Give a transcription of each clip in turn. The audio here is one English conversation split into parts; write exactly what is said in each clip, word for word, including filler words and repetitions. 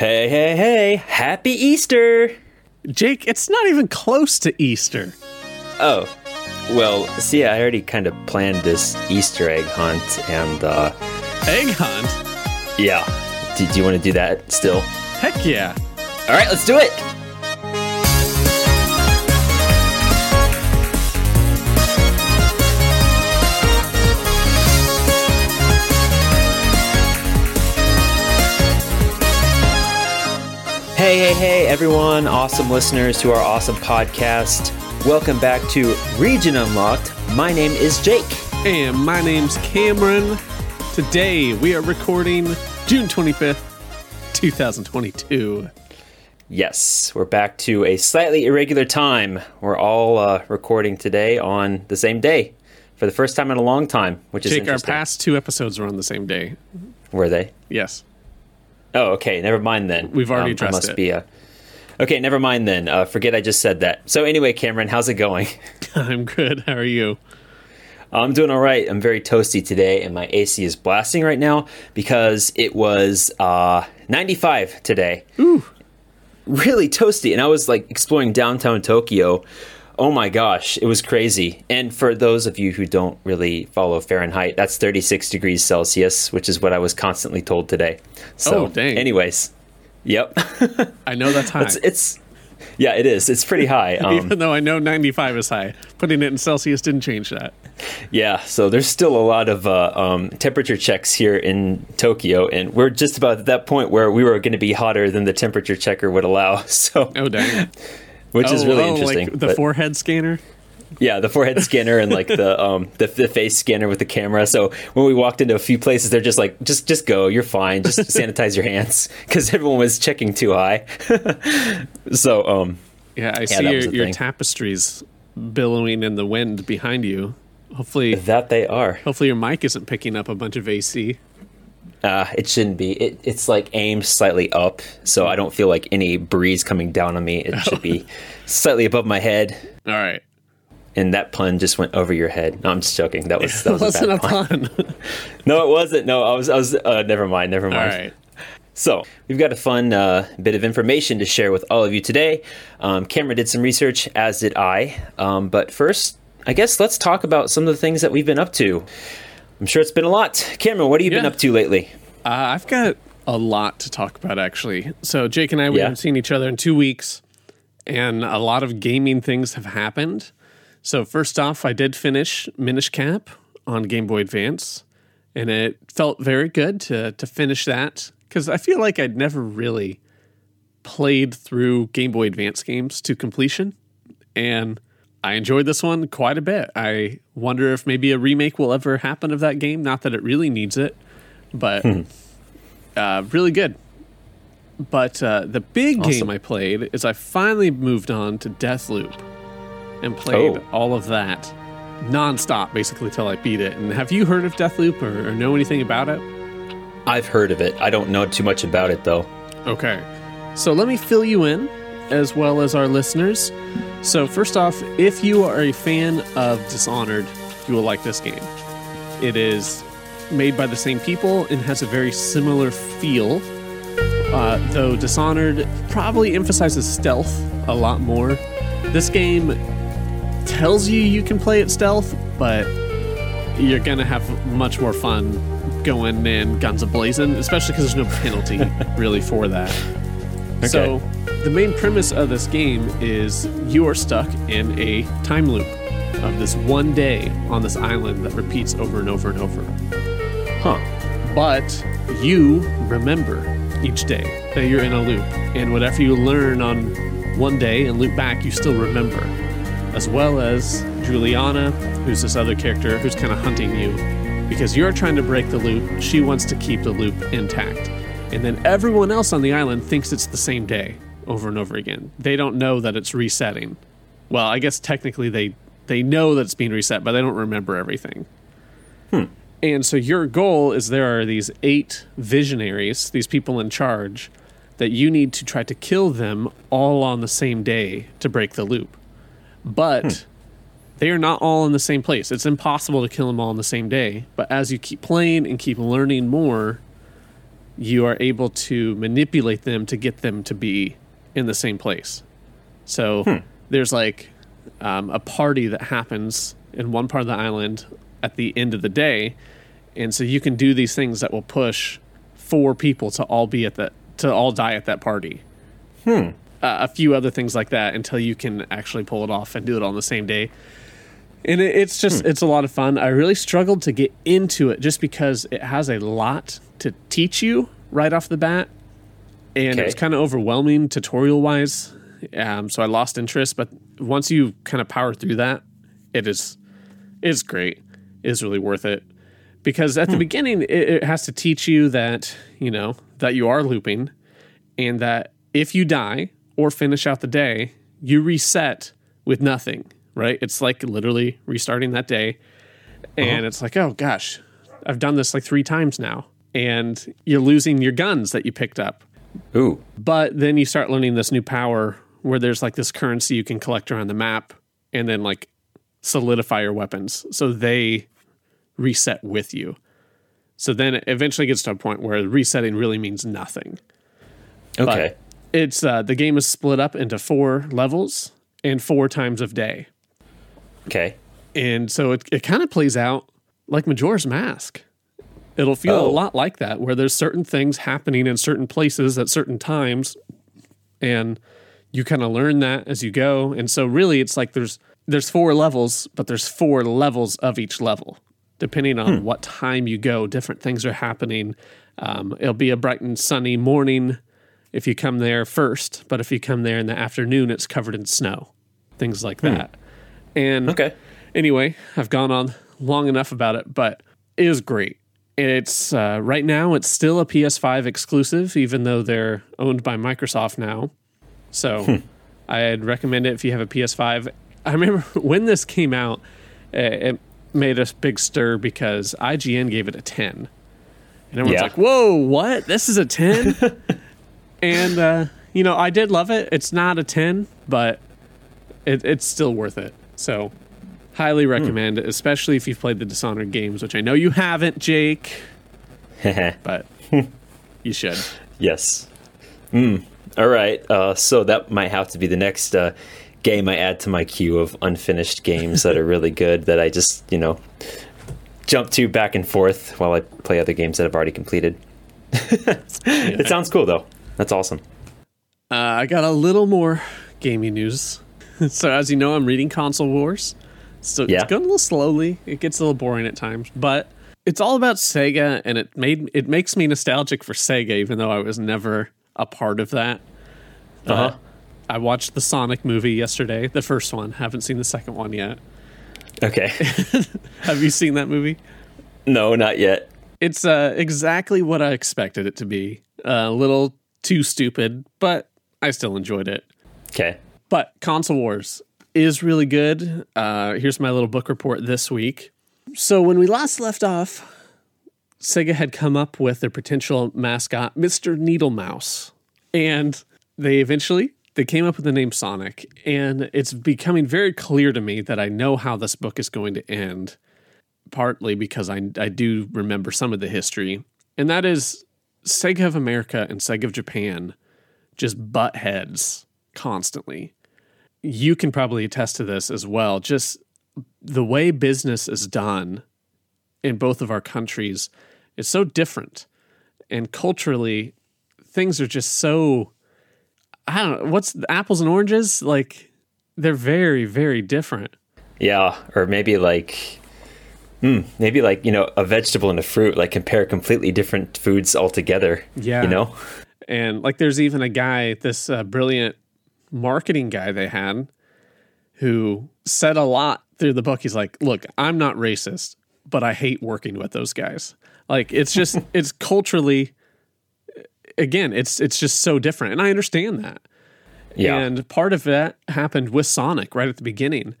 Hey, hey, hey, happy Easter! Jake, it's not even close to Easter. Oh, well, see, I already kind of planned this Easter egg hunt and, uh... Egg hunt? Yeah. Do, do you want to do that still? Heck yeah. All right, let's do it! Hey, hey, hey, everyone, awesome listeners to our awesome podcast. Welcome back to Region Unlocked. My name is Jake. And my name's Cameron. Today we are recording June twenty-fifth, twenty twenty-two. Yes, we're back to a slightly irregular time. We're all uh, recording today on the same day for the first time in a long time, which Jake, is interesting. Jake, our past two episodes were on the same day. Were they? Yes. Oh, okay. Never mind then. We've already um, addressed must it. Be a... Okay, never mind then. Uh, forget I just said that. So anyway, Cameron, how's it going? I'm good. How are you? I'm doing all right. I'm very toasty today, and my A C is blasting right now because it was uh, ninety-five today. Ooh. Really toasty. And I was like exploring downtown Tokyo. Oh my gosh, it was crazy. And for those of you who don't really follow Fahrenheit, that's thirty-six degrees Celsius, which is what I was constantly told today. So, oh, dang. Anyways, yep. I know that's high. It's, it's yeah, it is. It's pretty high. Um, Even though I know ninety-five is high, putting it in Celsius didn't change that. Yeah, so there's still a lot of uh, um, temperature checks here in Tokyo, and we're just about at that point where we were going to be hotter than the temperature checker would allow. So, oh, dang. Which oh, is really oh, interesting. Like the but, forehead scanner? Yeah, the forehead scanner and like the um the, the face scanner with the camera. So when we walked into a few places, they're just like, just just go, you're fine, just sanitize your hands, because everyone was checking too high. so um, yeah, I yeah, see your, your tapestries billowing in the wind behind you. Hopefully that they are. Hopefully your mic isn't picking up a bunch of A C. Uh, it shouldn't be. It, it's like aimed slightly up, so I don't feel like any breeze coming down on me. It oh. should be slightly above my head. All right. And that pun just went over your head. No, I'm just joking. That was that was wasn't a, bad a pun. pun. No, it wasn't. No, I was. I was. Uh, never mind. Never mind. All right. So we've got a fun uh, bit of information to share with all of you today. Um, Cameron did some research, as did I. Um, but first, I guess let's talk about some of the things that we've been up to. I'm sure it's been a lot. Cameron, what have you yeah. been up to lately? Uh, I've got a lot to talk about, actually. So Jake and I, we yeah. haven't seen each other in two weeks, and a lot of gaming things have happened. So first off, I did finish Minish Cap on Game Boy Advance, and it felt very good to, to finish that, because I feel like I'd never really played through Game Boy Advance games to completion, and I enjoyed this one quite a bit. I wonder if maybe a remake will ever happen of that game. Not that it really needs it, but hmm. uh, really good. But uh, the big awesome. game I played is I finally moved on to Deathloop and played oh. all of that nonstop, basically, till I beat it. And have you heard of Deathloop or, or know anything about it? I've heard of it. I don't know too much about it, though. Okay. So let me fill you in, as well as our listeners. So first off, if you are a fan of Dishonored, you will like this game. It is made by the same people and has a very similar feel, uh, though Dishonored probably emphasizes stealth a lot more. This game tells you you can play it stealth, but you're going to have much more fun going in guns a-blazing, especially because there's no penalty really for that. Okay. So the main premise of this game is you are stuck in a time loop of this one day on this island that repeats over and over and over. Huh. But you remember each day that you're in a loop, and whatever you learn on one day and loop back, you still remember. As well as Juliana, who's this other character who's kind of hunting you because you're trying to break the loop. She wants to keep the loop intact. And then everyone else on the island thinks it's the same day over and over again. They don't know that it's resetting. Well, I guess technically they, they know that it's being reset, but they don't remember everything. Hmm. And so your goal is there are these eight visionaries, these people in charge, that you need to try to kill them all on the same day to break the loop. But hmm. they are not all in the same place. It's impossible to kill them all on the same day. But as you keep playing and keep learning more, you are able to manipulate them to get them to be in the same place. So hmm. there's like um, a party that happens in one part of the island at the end of the day. And so you can do these things that will push four people to all be at that, to all die at that party. Hmm. Uh, a few other things like that until you can actually pull it off and do it on the same day. And it, it's just, hmm. it's a lot of fun. I really struggled to get into it just because it has a lot to teach you right off the bat. And okay. it's kind of overwhelming tutorial-wise. Um, so I lost interest. But once you kind of power through that, it is, it's great. It is really worth it. Because at hmm. the beginning, it, it has to teach you that, you know, that you are looping and that if you die or finish out the day, you reset with nothing, right? It's like literally restarting that day. And uh-huh. it's like, oh gosh, I've done this like three times now. And you're losing your guns that you picked up. Ooh. But then you start learning this new power where there's like this currency you can collect around the map and then like solidify your weapons. So they reset with you. So then it eventually gets to a point where resetting really means nothing. Okay. But it's uh, the game is split up into four levels and four times of day. Okay. And so it, it kind of plays out like Majora's Mask. It'll feel oh. a lot like that, where there's certain things happening in certain places at certain times, and you kind of learn that as you go. And so really it's like there's there's four levels, but there's four levels of each level. Depending on hmm. what time you go, different things are happening. Um, it'll be a bright and sunny morning if you come there first, but if you come there in the afternoon, it's covered in snow. Things like hmm. that. And okay. anyway, I've gone on long enough about it, but it is great. It's uh, right now, it's still a P S five exclusive, even though they're owned by Microsoft now. So hmm. I'd recommend it if you have a P S five. I remember when this came out, it made a big stir because I G N gave it a ten. And everyone's yeah. like, whoa, what? This is a ten? And, uh, you know, I did love it. It's not a ten, but it, it's still worth it. So highly recommend mm. it, especially if you've played the Dishonored games, which I know you haven't, Jake. But you should. Yes. Mm. All right. Uh, so that might have to be the next uh, game I add to my queue of unfinished games that are really good that I just, you know, jump to back and forth while I play other games that I've already completed. Yeah. It sounds cool, though. That's awesome. Uh, I got a little more gaming news. So as you know, I'm reading Console Wars. So yeah. it's going a little slowly. It gets a little boring at times, but it's all about Sega, and it made it makes me nostalgic for Sega, even though I was never a part of that. Uh-huh. Uh, I watched the Sonic movie yesterday, the first one. Haven't seen the second one yet. Okay. Have you seen that movie? No, not yet. It's uh, exactly what I expected it to be. A uh, little too stupid, but I still enjoyed it. Okay. But Console Wars is really good. Uh, here's my little book report this week. So when we last left off, Sega had come up with their potential mascot, Mister Needlemouse. And they eventually, they came up with the name Sonic. And it's becoming very clear to me that I know how this book is going to end, partly because I, I do remember some of the history. And that is Sega of America and Sega of Japan just butt heads constantly. You can probably attest to this as well. Just the way business is done in both of our countries is so different. And culturally, things are just so, I don't know, what's apples and oranges? Like, they're very, very different. Yeah, or maybe like, hmm, maybe like, you know, a vegetable and a fruit, like compare completely different foods altogether. Yeah. You know? And like, there's even a guy, this uh, brilliant marketing guy they had who said a lot through the book. He's like, look, I'm not racist, but I hate working with those guys. Like, it's just, it's culturally, again, it's, it's just so different. And I understand that. Yeah. And part of that happened with Sonic right at the beginning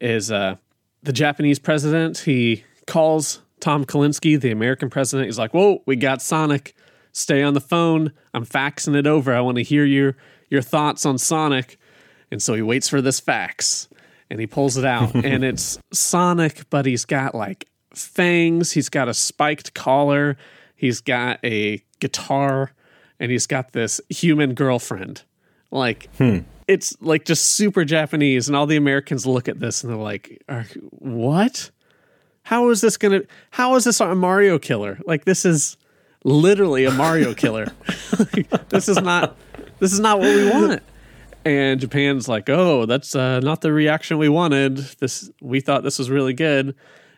is uh, the Japanese president, he calls Tom Kalinske, the American president. He's like, whoa, we got Sonic. Stay on the phone. I'm faxing it over. I want to hear your your thoughts on Sonic. And so he waits for this fax and he pulls it out and it's Sonic, but he's got like fangs. He's got a spiked collar. he's got a guitar, and he's got this human girlfriend. Like, hmm. It's like just super Japanese, and all the Americans look at this and they're like, what? How is this going to, how is this a Mario killer? Like, this is literally a Mario killer. Like, this is not, this is not what we want. And Japan's like, oh, that's uh, not the reaction we wanted. This, we thought this was really good.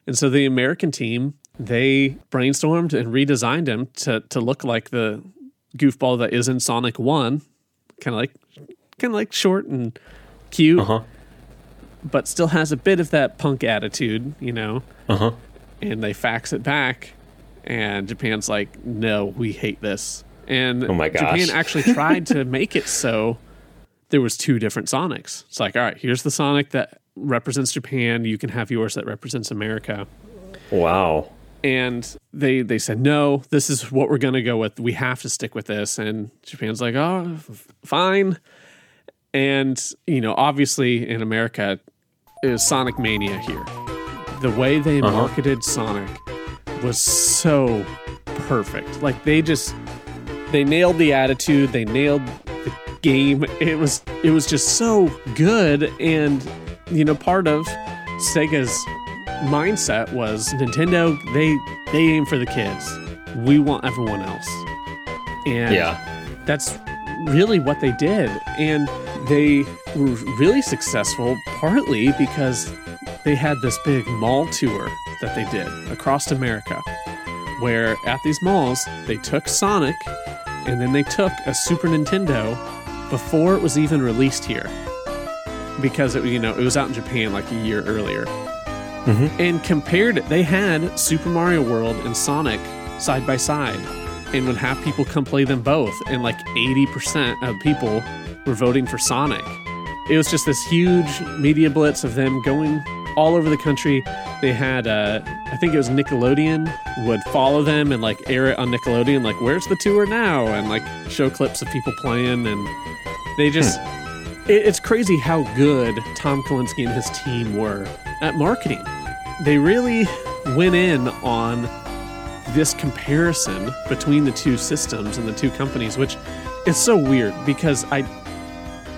And so the American team, they brainstormed and redesigned him to to look like the goofball that is in Sonic one. Kind of like, kind of like short and cute, uh-huh. but still has a bit of that punk attitude, you know? Uh-huh. And they fax it back, and Japan's like, no, we hate this. And oh my gosh. Japan actually tried to make it so there was two different Sonics. It's like, all right, here's the Sonic that represents Japan. You can have yours that represents America. Wow. And they they said, no, this is what we're going to go with. We have to stick with this. And Japan's like, oh, f- fine. And, you know, obviously in America, it was Sonic Mania here. The way they uh-huh. marketed Sonic was so perfect. Like, they just, they nailed the attitude. They nailed the game. It was, it was just so good. And, you know, part of Sega's mindset was Nintendo, they they aim for the kids, we want everyone else. And yeah. that's really what they did, and they were really successful, partly because they had this big mall tour that they did across America, where at these malls they took Sonic and then they took a Super Nintendo before it was even released here, because it, you know, it was out in Japan like a year earlier. Mm-hmm. And compared it, they had Super Mario World and Sonic side by side and would have people come play them both. And like eighty percent of people were voting for Sonic. It was just this huge media blitz of them going all over the country. They had, uh, I think it was Nickelodeon would follow them and like air it on Nickelodeon. Like, where's the tour now? And like show clips of people playing. And they just, hmm. it, it's crazy how good Tom Kalinske and his team were at marketing. They really went in on this comparison between the two systems and the two companies, which is so weird because I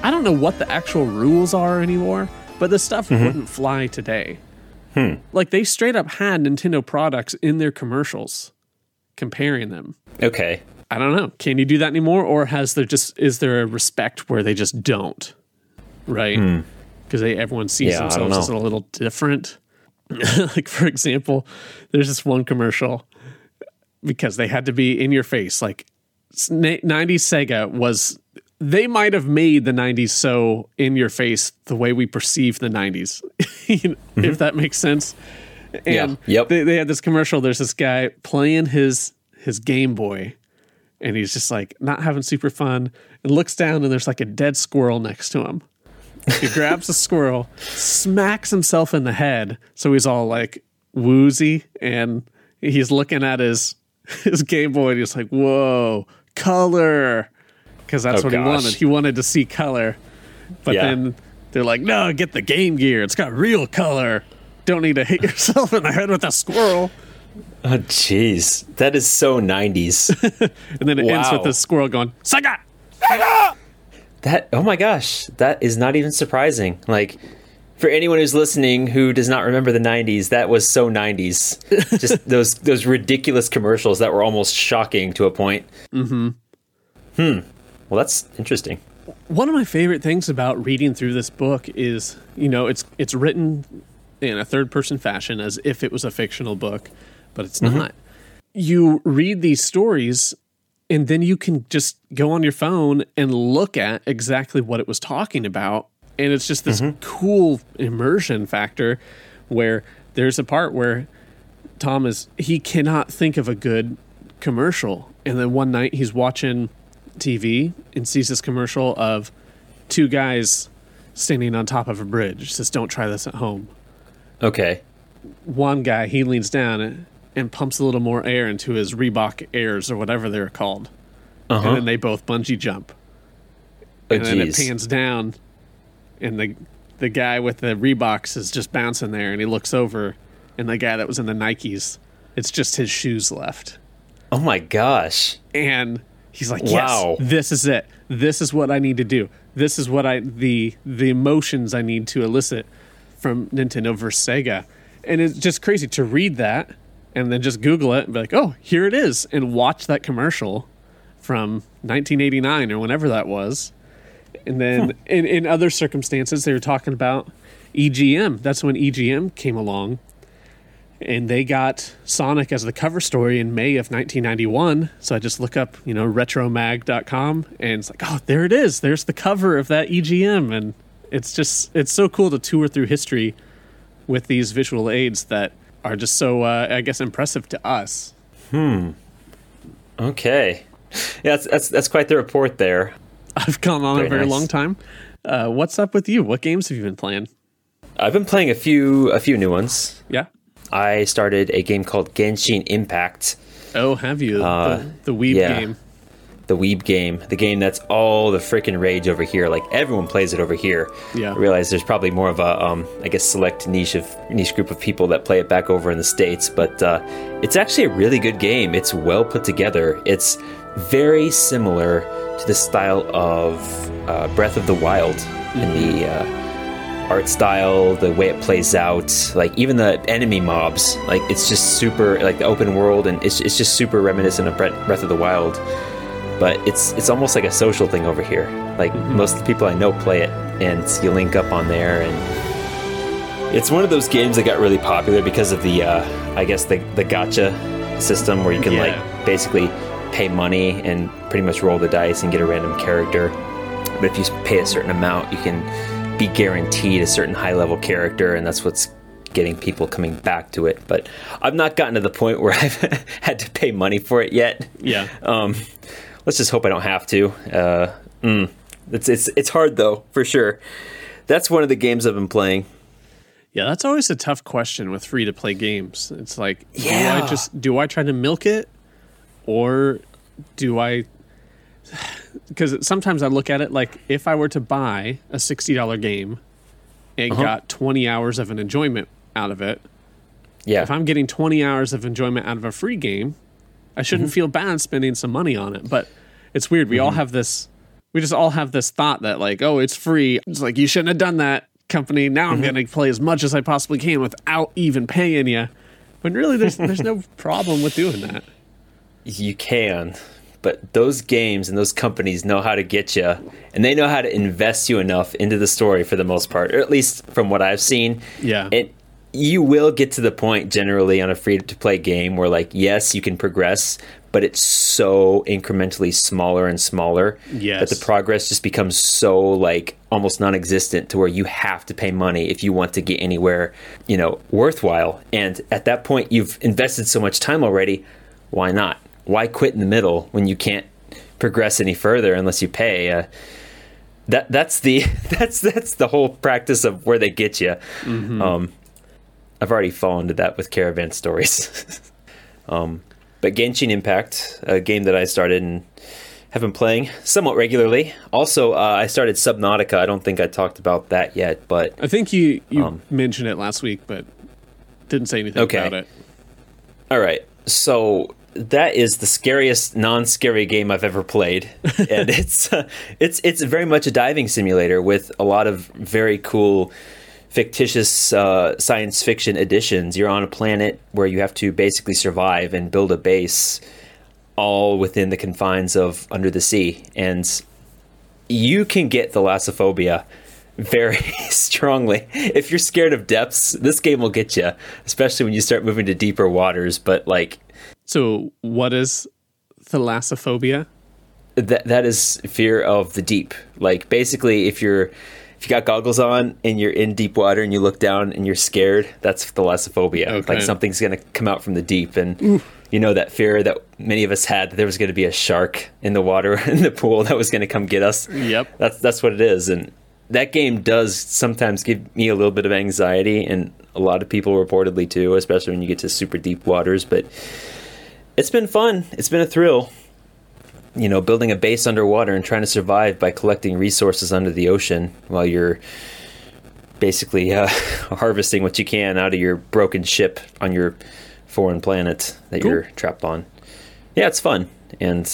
I don't know what the actual rules are anymore, but this stuff mm-hmm. wouldn't fly today. Hmm. Like, they straight up had Nintendo products in their commercials comparing them. Okay. I don't know. Can you do that anymore, or has there just is there a respect where they just don't? Right? Hmm. Because everyone sees yeah, themselves as a little different. Like, for example, there's this one commercial because they had to be in your face. Like, nineties Sega was, they might have made the nineties so in your face the way we perceive the nineties, you know, mm-hmm. if that makes sense. And yeah, yep. they, they had this commercial. There's this guy playing his his Game Boy, and he's just like not having super fun, and looks down and there's like a dead squirrel next to him. He grabs a squirrel, smacks himself in the head, so he's all like woozy, and he's looking at his his Game Boy, and he's like, "Whoa, color!" Because that's oh, what gosh. he wanted. He wanted to see color, but yeah. then they're like, "No, get the Game Gear. It's got real color. Don't need to hit yourself in the head with a squirrel." Oh, jeez, that is so nineties. And then it wow. ends with the squirrel going, "Sega, Sega." That, oh my gosh, that is not even surprising. Like, for anyone who's listening who does not remember the nineties, that was so nineties. Just those those ridiculous commercials that were almost shocking to a point. Mm-hmm. Hmm. Well, that's interesting. One of my favorite things about reading through this book is, you know, it's it's written in a third-person fashion as if it was a fictional book, but it's mm-hmm. not. You read these stories, and then you can just go on your phone and look at exactly what it was talking about. And it's just this mm-hmm. cool immersion factor where there's a part where Tom is, he cannot think of a good commercial. And then one night he's watching T V and sees this commercial of two guys standing on top of a bridge. It says, don't try this at home. Okay. One guy, he leans down and and pumps a little more air into his Reebok Airs or whatever they're called. Uh-huh. And then they both bungee jump. Oh, and then geez. It pans down, and the the guy with the Reeboks is just bouncing there, and he looks over, and the guy that was in the Nikes, it's just his shoes left. Oh my gosh. And he's like, yes, wow. This is it. This is what I need to do. This is what I, the the emotions I need to elicit from Nintendo versus Sega. And it's just crazy to read that and then just Google it and be like, oh, here it is. And watch that commercial from nineteen eighty-nine or whenever that was. And then huh. in, in other circumstances, they were talking about E G M. That's when E G M came along. And they got Sonic as the cover story in May of nineteen ninety-one. So I just look up, you know, retromag dot com, and it's like, oh, there it is. There's the cover of that E G M. And it's just, it's so cool to tour through history with these visual aids that are just so, uh, I guess, impressive to us. Hmm. Okay. Yeah, that's that's, that's quite the report there. I've gone on very a very nice. long time. Uh, what's up with you? What games have you been playing? I've been playing a few, a few new ones. Yeah. I started a game called Genshin Impact. Oh, have you? Uh, the, the Weeb yeah. game. The Weeb game. The game that's all the freaking rage over here. Like, everyone plays it over here. Yeah. I realize there's probably more of a, um, I guess, select niche of niche group of people that play it back over in the States. But uh, it's actually a really good game. It's well put together. It's very similar to the style of uh, Breath of the Wild mm-hmm. and the... Uh, art style, the way it plays out, like even the enemy mobs, like it's just super, like the open world, and it's it's just super reminiscent of Breath of the Wild, but it's it's almost like a social thing over here. Like mm-hmm. most of the people I know play it, and you link up on there, and it's one of those games that got really popular because of the, uh, I guess the the gacha system where you can yeah. like basically pay money and pretty much roll the dice and get a random character, but if you pay a certain amount, you can be guaranteed a certain high level character, and that's what's getting people coming back to it. But I've not gotten to the point where I've had to pay money for it yet. Yeah. Um, let's just hope I don't have to. Uh, mm, it's it's it's hard though, for sure. That's one of the games I've been playing. Yeah, that's always a tough question with free to play games. It's like, yeah. do I just do I try to milk it, or do I? Because sometimes I look at it like, if I were to buy a sixty dollars game and uh-huh. got twenty hours of an enjoyment out of it, yeah. if I'm getting twenty hours of enjoyment out of a free game, I shouldn't mm-hmm. feel bad spending some money on it. But it's weird. We mm-hmm. all have this, we just all have this thought that like, oh, it's free. It's like, you shouldn't have done that, company. Now mm-hmm. I'm going to play as much as I possibly can without even paying you. When really there's there's no problem with doing that. You can. But those games and those companies know how to get you, and they know how to invest you enough into the story for the most part, or at least from what I've seen. Yeah. And you will get to the point generally on a free-to-play game where, like, yes, you can progress, but it's so incrementally smaller and smaller yes. that the progress just becomes so, like, almost non-existent to where you have to pay money if you want to get anywhere, you know, worthwhile. And at that point, you've invested so much time already, why not? Why quit in the middle when you can't progress any further unless you pay? Uh, that that's the that's that's the whole practice of where they get you. Mm-hmm. Um, I've already fallen to that with Caravan Stories. um, but Genshin Impact, a game that I started and have been playing somewhat regularly. Also, uh, I started Subnautica. I don't think I talked about that yet, but I think you you um, mentioned it last week, but didn't say anything okay. about it. All right, so. That is the scariest non-scary game I've ever played, and it's uh, it's it's very much a diving simulator with a lot of very cool fictitious uh, science fiction additions. You're on a planet where you have to basically survive and build a base, all within the confines of under the sea, and you can get thalassophobia very strongly. If you're scared of depths, this game will get you, especially when you start moving to deeper waters. But like. So what is thalassophobia? That that is fear of the deep. Like basically if you're if you got goggles on and you're in deep water and you look down and you're scared, that's thalassophobia. Okay. Like something's going to come out from the deep, and oof. You know that fear that many of us had that there was going to be a shark in the water in the pool that was going to come get us. Yep. That's that's what it is, and that game does sometimes give me a little bit of anxiety, and a lot of people reportedly too, especially when you get to super deep waters, but it's been fun. It's been a thrill, you know, building a base underwater and trying to survive by collecting resources under the ocean while you're basically uh, harvesting what you can out of your broken ship on your foreign planet that cool. you're trapped on. yeah, it's fun. And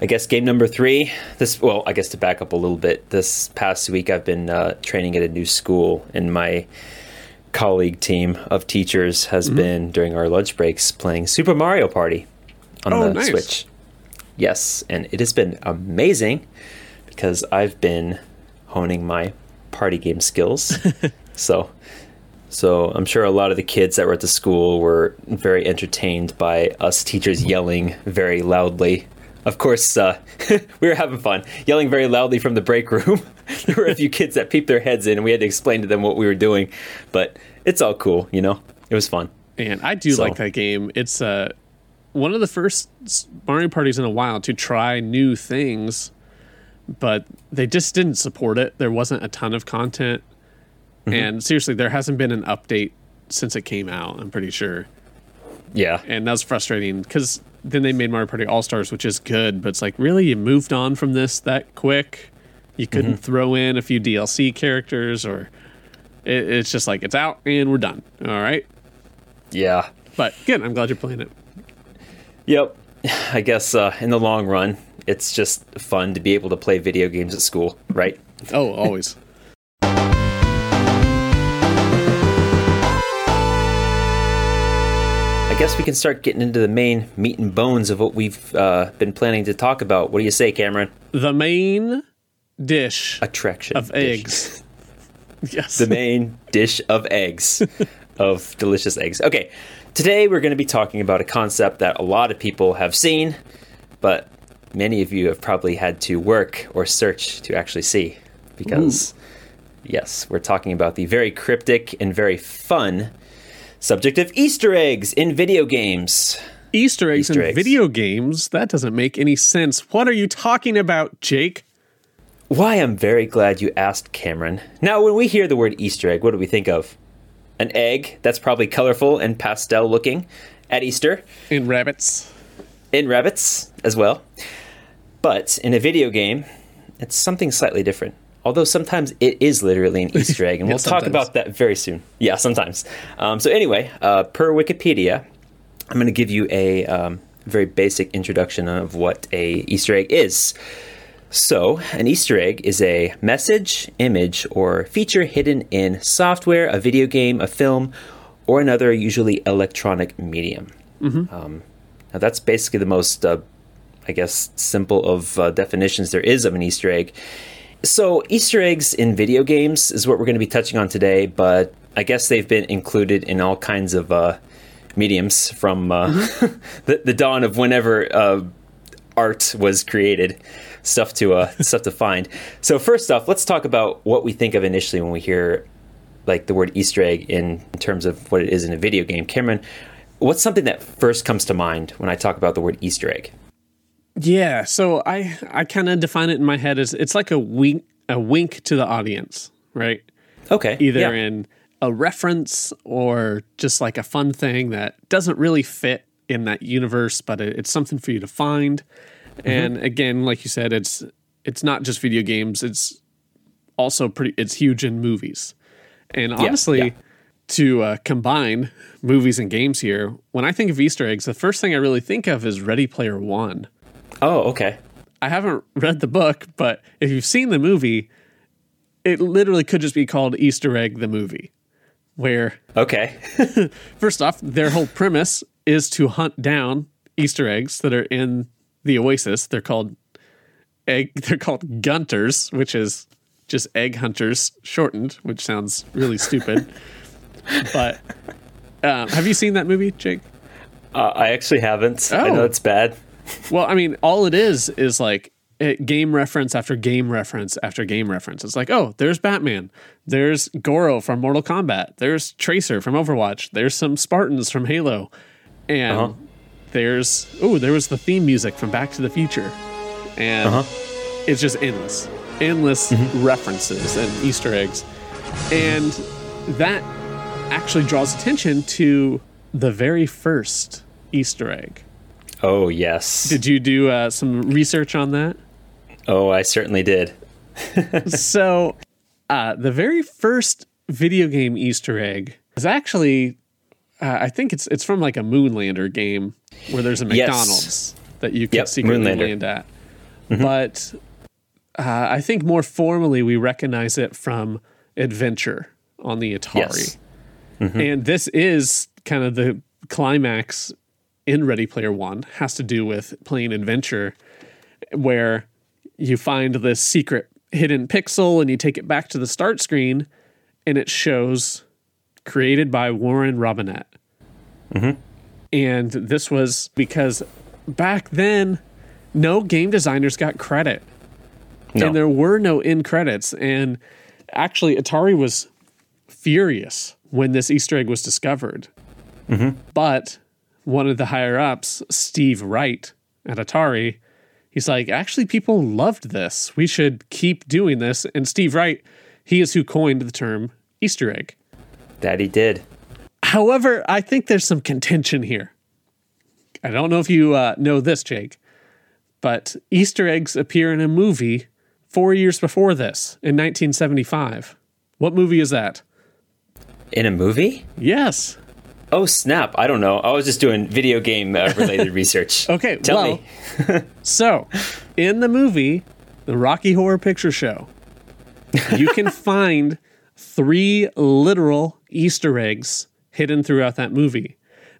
I guess game number three, this, well, I guess to back up a little bit, this past week I've been uh, training at a new school, and my colleague team of teachers has mm-hmm. been, during our lunch breaks, playing Super Mario Party on oh, the nice. Switch. Yes, and it has been amazing because I've been honing my party game skills. so so I'm sure a lot of the kids that were at the school were very entertained by us teachers yelling very loudly. Of course, uh, we were having fun, yelling very loudly from the break room. There were a few kids that peeped their heads in, and we had to explain to them what we were doing. But it's all cool, you know? It was fun. And I do so. like that game. It's uh, one of the first Mario parties in a while to try new things, but they just didn't support it. There wasn't a ton of content. Mm-hmm. And seriously, there hasn't been an update since it came out, I'm pretty sure. Yeah. And that was frustrating because... then they made Mario Party All-Stars, which is good, but it's like, really? You moved on from this that quick? You couldn't mm-hmm. throw in a few D L C characters? Or it, it's just like, it's out and we're done. All right? Yeah. But good, I'm glad you're playing it. Yep. I guess uh, in the long run, it's just fun to be able to play video games at school, right? Oh, always. I guess we can start getting into the main meat and bones of what we've uh, been planning to talk about. What do you say, Cameron? The main dish attraction of dish. eggs. Yes. The main dish of eggs, of delicious eggs. Okay, today we're going to be talking about a concept that a lot of people have seen, but many of you have probably had to work or search to actually see. Because, Ooh. yes, we're talking about the very cryptic and very fun subject of Easter eggs in video games. Easter eggs Easter in eggs. video games? That doesn't make any sense. What are you talking about, Jake? Why, I'm very glad you asked, Cameron. Now, when we hear the word Easter egg, what do we think of? An egg that's probably colorful and pastel looking at Easter. And rabbits. And rabbits as well. But in a video game, it's something slightly different. Although sometimes it is literally an Easter egg, and we'll sometimes. talk about that very soon. Yeah, sometimes. Um, so anyway, uh, per Wikipedia, I'm going to give you a um, very basic introduction of what a Easter egg is. So an Easter egg is a message, image, or feature hidden in software, a video game, a film, or another usually electronic medium. Mm-hmm. Um, now that's basically the most, uh, I guess, simple of uh, definitions there is of an Easter egg. So Easter eggs in video games is what we're going to be touching on today, but I guess they've been included in all kinds of uh, mediums from uh, the, the dawn of whenever uh, art was created, stuff to uh, stuff to find. So first off, let's talk about what we think of initially when we hear like the word Easter egg in, in terms of what it is in a video game. Cameron, what's something that first comes to mind when I talk about the word Easter egg? Yeah, so I, I kind of define it in my head as it's like a wink a wink to the audience, right? Okay. Either yeah. in a reference or just like a fun thing that doesn't really fit in that universe, but it, it's something for you to find. Mm-hmm. And again, like you said, it's it's not just video games. It's also pretty. It's huge in movies. And honestly, yeah, yeah. to uh, combine movies and games here, when I think of Easter eggs, the first thing I really think of is Ready Player One. Oh, okay. I haven't read the book, but if you've seen the movie, it literally could just be called Easter Egg the Movie, where... Okay. First off, their whole premise is to hunt down Easter eggs that are in the Oasis. They're called egg. They're called Gunters, which is just egg hunters shortened, which sounds really stupid. But uh, have you seen that movie, Jake? Uh, I actually haven't. Oh. I know it's bad. Well, I mean, all it is is like it, game reference after game reference after game reference. It's like, oh, there's Batman. There's Goro from Mortal Kombat. There's Tracer from Overwatch. There's some Spartans from Halo. And uh-huh. there's, oh, there was the theme music from Back to the Future. And uh-huh. it's just endless, endless mm-hmm. references and Easter eggs. And that actually draws attention to the very first Easter egg. Oh, yes. Did you do uh, some research on that? Oh, I certainly did. So, uh, the very first video game Easter egg is actually, uh, I think it's it's from like a Moonlander game. where there's a McDonald's yes. that you can yep, secretly Moonlander. land at. Mm-hmm. But uh, I think more formally we recognize it from Adventure on the Atari. Yes. Mm-hmm. And this is kind of the climax in Ready Player One, has to do with playing Adventure, where you find this secret hidden pixel and you take it back to the start screen and it shows created by Warren Robinette. Mm-hmm. And this was because back then, no game designers got credit. No. And there were no end credits. And actually, Atari was furious when this Easter egg was discovered. Mm-hmm. But one of the higher ups, Steve Wright at Atari, he's like, actually, people loved this. We should keep doing this. And Steve Wright, he is who coined the term Easter egg. That he did. However, I think there's some contention here. I don't know if you uh, know this, Jake, but Easter eggs appear in a movie four years before this, in nineteen seventy-five. What movie is that? In a movie? Yes. Oh, snap. I don't know. I was just doing video game uh, related research. Okay. Tell well, me. So, in the movie, The Rocky Horror Picture Show, you can find three literal Easter eggs hidden throughout that movie,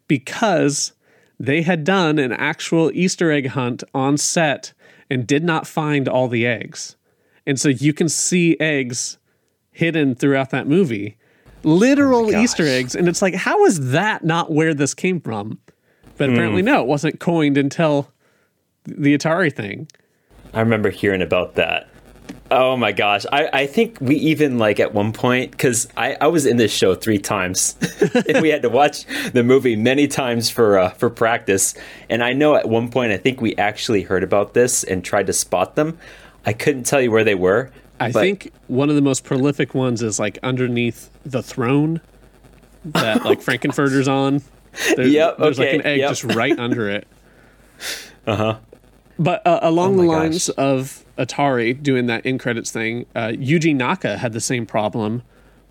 because they had done an actual Easter egg hunt on set and did not find all the eggs. And so you can see eggs hidden throughout that movie, literal oh Easter eggs. And it's like, how is that not where this came from? But mm. apparently, no, it wasn't coined until the Atari thing. I remember hearing about that. Oh my gosh. I, I think we even like at one point, because I, I was in this show three times and we had to watch the movie many times for uh, for practice. And I know at one point, I think we actually heard about this and tried to spot them. I couldn't tell you where they were. I but... think one of the most prolific ones is like underneath the throne that like Frankenfurter's on. There, yep, there's okay, like an egg yep. just right under it. Uh-huh. But uh, along oh the lines gosh. of Atari doing that in credits thing, uh, Yuji Naka had the same problem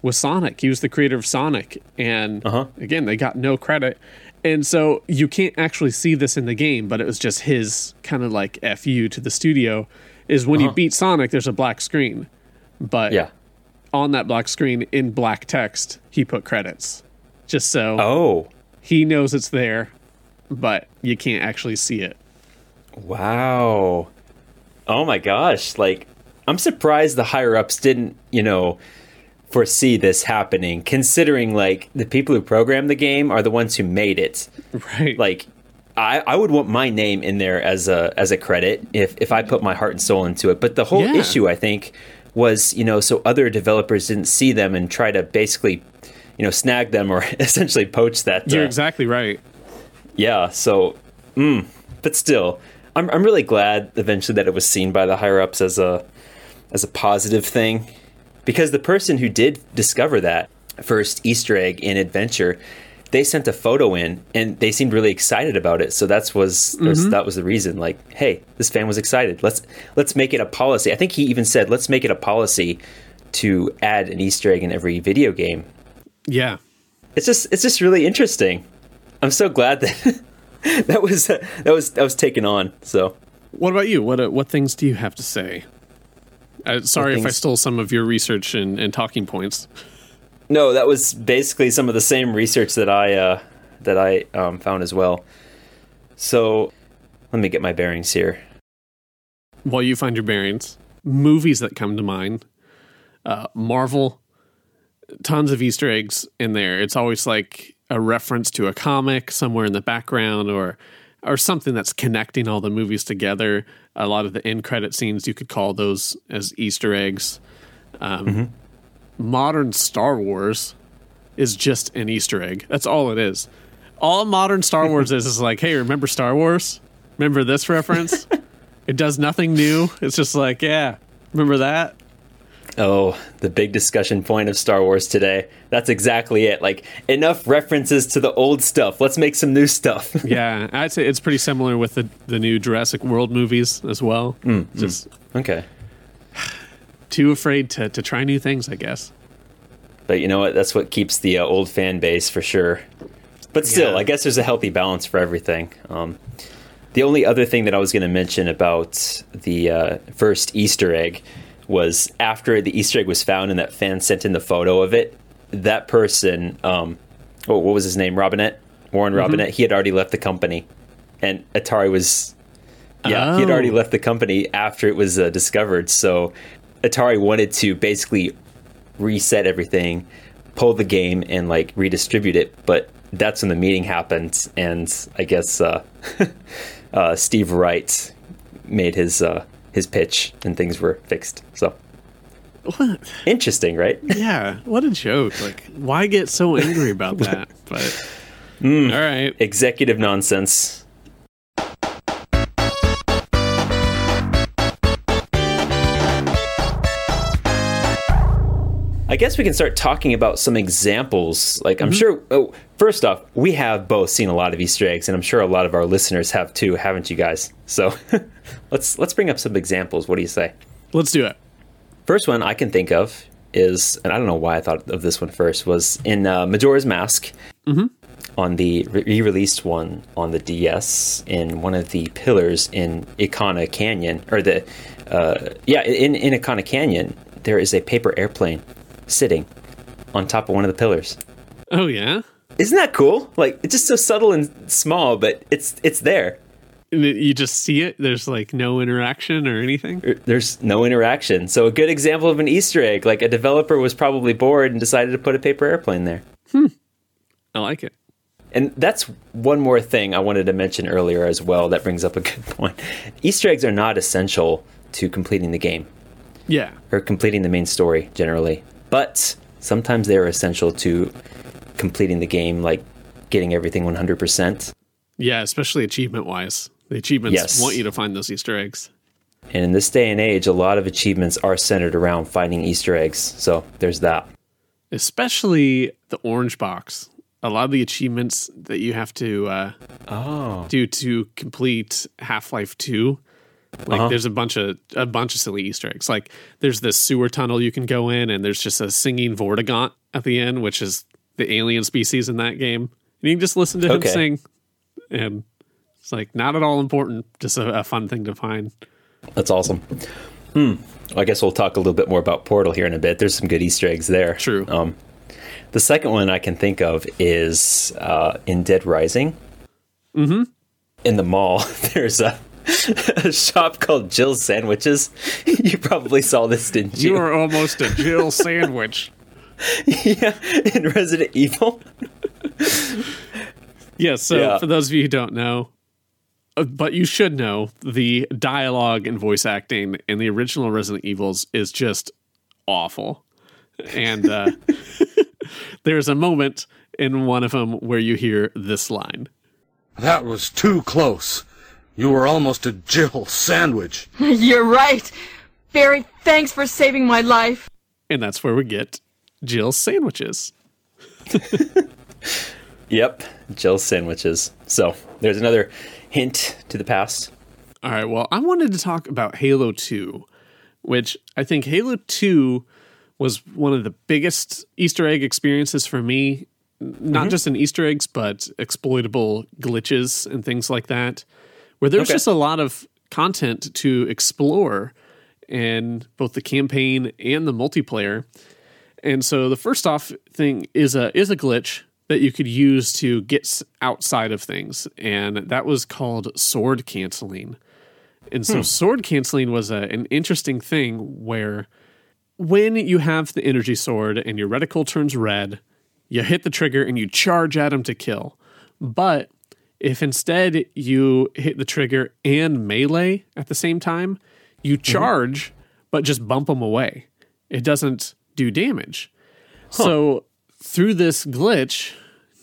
with Sonic. He was the creator of Sonic. And uh-huh. again, they got no credit. And so you can't actually see this in the game, but it was just his kind of like F U to the studio is when uh-huh. you beat Sonic, there's a black screen. But yeah. on that black screen in black text, he put credits just so oh. he knows it's there, but you can't actually see it. Wow. Oh my gosh. Like, I'm surprised the higher ups didn't, you know, foresee this happening, considering like the people who programmed the game are the ones who made it. Right. Like, I, I would want my name in there as a as a credit if, if I put my heart and soul into it. But the whole yeah. issue, I think, was, you know, so other developers didn't see them and try to basically, you know, snag them or essentially poach that. Uh, You're exactly right. Yeah. So, mm, but still. I'm I'm really glad eventually that it was seen by the higher ups as a as a positive thing, because the person who did discover that first Easter egg in Adventure, they sent a photo in and they seemed really excited about it. So that's was, mm-hmm. was that was the reason. Like, hey, this fan was excited. Let's let's make it a policy. I think he even said, let's make it a policy to add an Easter egg in every video game. Yeah, it's just it's just really interesting. I'm so glad that. That was that was that was taken on. So, what about you? What uh, what things do you have to say? Uh, sorry if I stole some of your research and, and talking points. No, that was basically some of the same research that I uh, that I um, found as well. So, let me get my bearings here. While you find your bearings, movies that come to mind, uh, Marvel, tons of Easter eggs in there. It's always like a reference to a comic somewhere in the background or or something that's connecting all the movies together. A lot of the end credit scenes, you could call those as Easter eggs. Um, mm-hmm. Modern Star Wars is just an Easter egg. That's all it is. All modern Star Wars is is like, hey, remember Star Wars? Remember this reference? It does nothing new. It's just like, yeah, remember that? Oh, the big discussion point of Star Wars today. That's exactly it. Like, enough references to the old stuff. Let's make some new stuff. Yeah, I'd say it's pretty similar with the, the new Jurassic World movies as well. Mm, Just mm. Okay. Too afraid to, to try new things, I guess. But you know what? That's what keeps the uh, old fan base for sure. But still, yeah. I guess there's a healthy balance for everything. Um, the only other thing that I was going to mention about the uh, first Easter egg was after the Easter egg was found and that fan sent in the photo of it, that person, um, oh, what was his name? Robinette? Warren Robinette, mm-hmm. He had already left the company. And Atari was, yeah, oh. he had already left the company after it was uh, discovered. So Atari wanted to basically reset everything, pull the game, and like redistribute it. But that's when the meeting happened, and I guess uh, uh, Steve Wright made his uh, his pitch, and things were fixed. So what? Interesting, right? Yeah, what a joke! Like, why get so angry about that? But mm, all right, executive nonsense. I guess we can start talking about some examples. Like, I'm mm-hmm. sure, oh, first off, we have both seen a lot of Easter eggs, and I'm sure a lot of our listeners have too, haven't you guys? So let's let's bring up some examples. What do you say? Let's do it. First one I can think of is, and I don't know why I thought of this one first, was in uh, Majora's Mask mm-hmm. on the re-released one on the D S in one of the pillars in Ikana Canyon, or the, uh, yeah, in, in Ikana Canyon, there is a paper airplane sitting on top of one of the pillars. Oh yeah, isn't that cool? Like, it's just so subtle and small, but it's it's there. And you just see it. There's like no interaction or anything. There's no interaction. So a good example of an Easter egg. Like, a developer was probably bored and decided to put a paper airplane there. Hmm. I like it. And that's one more thing I wanted to mention earlier as well. That brings up a good point. Easter eggs are not essential to completing the game. Yeah. Or completing the main story generally. But sometimes they're essential to completing the game, like getting everything one hundred percent. Yeah, especially achievement-wise. The achievements yes. want you to find those Easter eggs. And in this day and age, a lot of achievements are centered around finding Easter eggs. So there's that. Especially the orange box. A lot of the achievements that you have to uh, oh. do to complete Half-Life two... Like, uh-huh. there's a bunch of a bunch of silly Easter eggs. Like, there's this sewer tunnel you can go in, and there's just a singing Vortigaunt at the end, which is the alien species in that game. And you can just listen to okay. him sing. And it's, like, not at all important. Just a, a fun thing to find. That's awesome. Hmm. Well, I guess we'll talk a little bit more about Portal here in a bit. There's some good Easter eggs there. True. Um, the second one I can think of is uh, in Dead Rising. Mm-hmm. In the mall, there's a... a shop called Jill's Sandwiches. You probably saw this, didn't you? You are almost a Jill sandwich. Yeah, in Resident Evil. Yeah, so yeah. for those of you who don't know, but you should know, the dialogue and voice acting in the original Resident Evils is just awful. And uh, there's a moment in one of them where you hear this line. That was too close. You were almost a Jill sandwich. You're right. Barry, thanks for saving my life. And that's where we get Jill Sandwiches. Yep, Jill Sandwiches. So there's another hint to the past. All right, well, I wanted to talk about Halo two, which I think Halo two was one of the biggest Easter egg experiences for me. Not mm-hmm. just in Easter eggs, but exploitable glitches and things like that. Where there's okay. just a lot of content to explore in both the campaign and the multiplayer. And so the first off thing is a is a glitch that you could use to get outside of things. And that was called sword canceling. And so hmm. sword canceling was a, an interesting thing where when you have the energy sword and your reticle turns red, you hit the trigger and you charge at him to kill. But... if instead you hit the trigger and melee at the same time, you charge, mm-hmm. but just bump them away. It doesn't do damage. Huh. So through this glitch,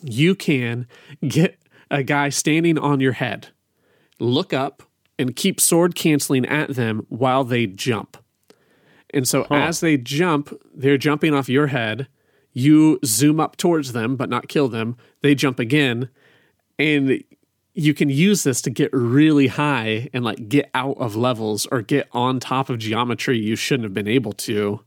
you can get a guy standing on your head, look up, and keep sword canceling at them while they jump. And so huh. as they jump, they're jumping off your head. You zoom up towards them, but not kill them. They jump again. And you can use this to get really high and like get out of levels or get on top of geometry you shouldn't have been able to.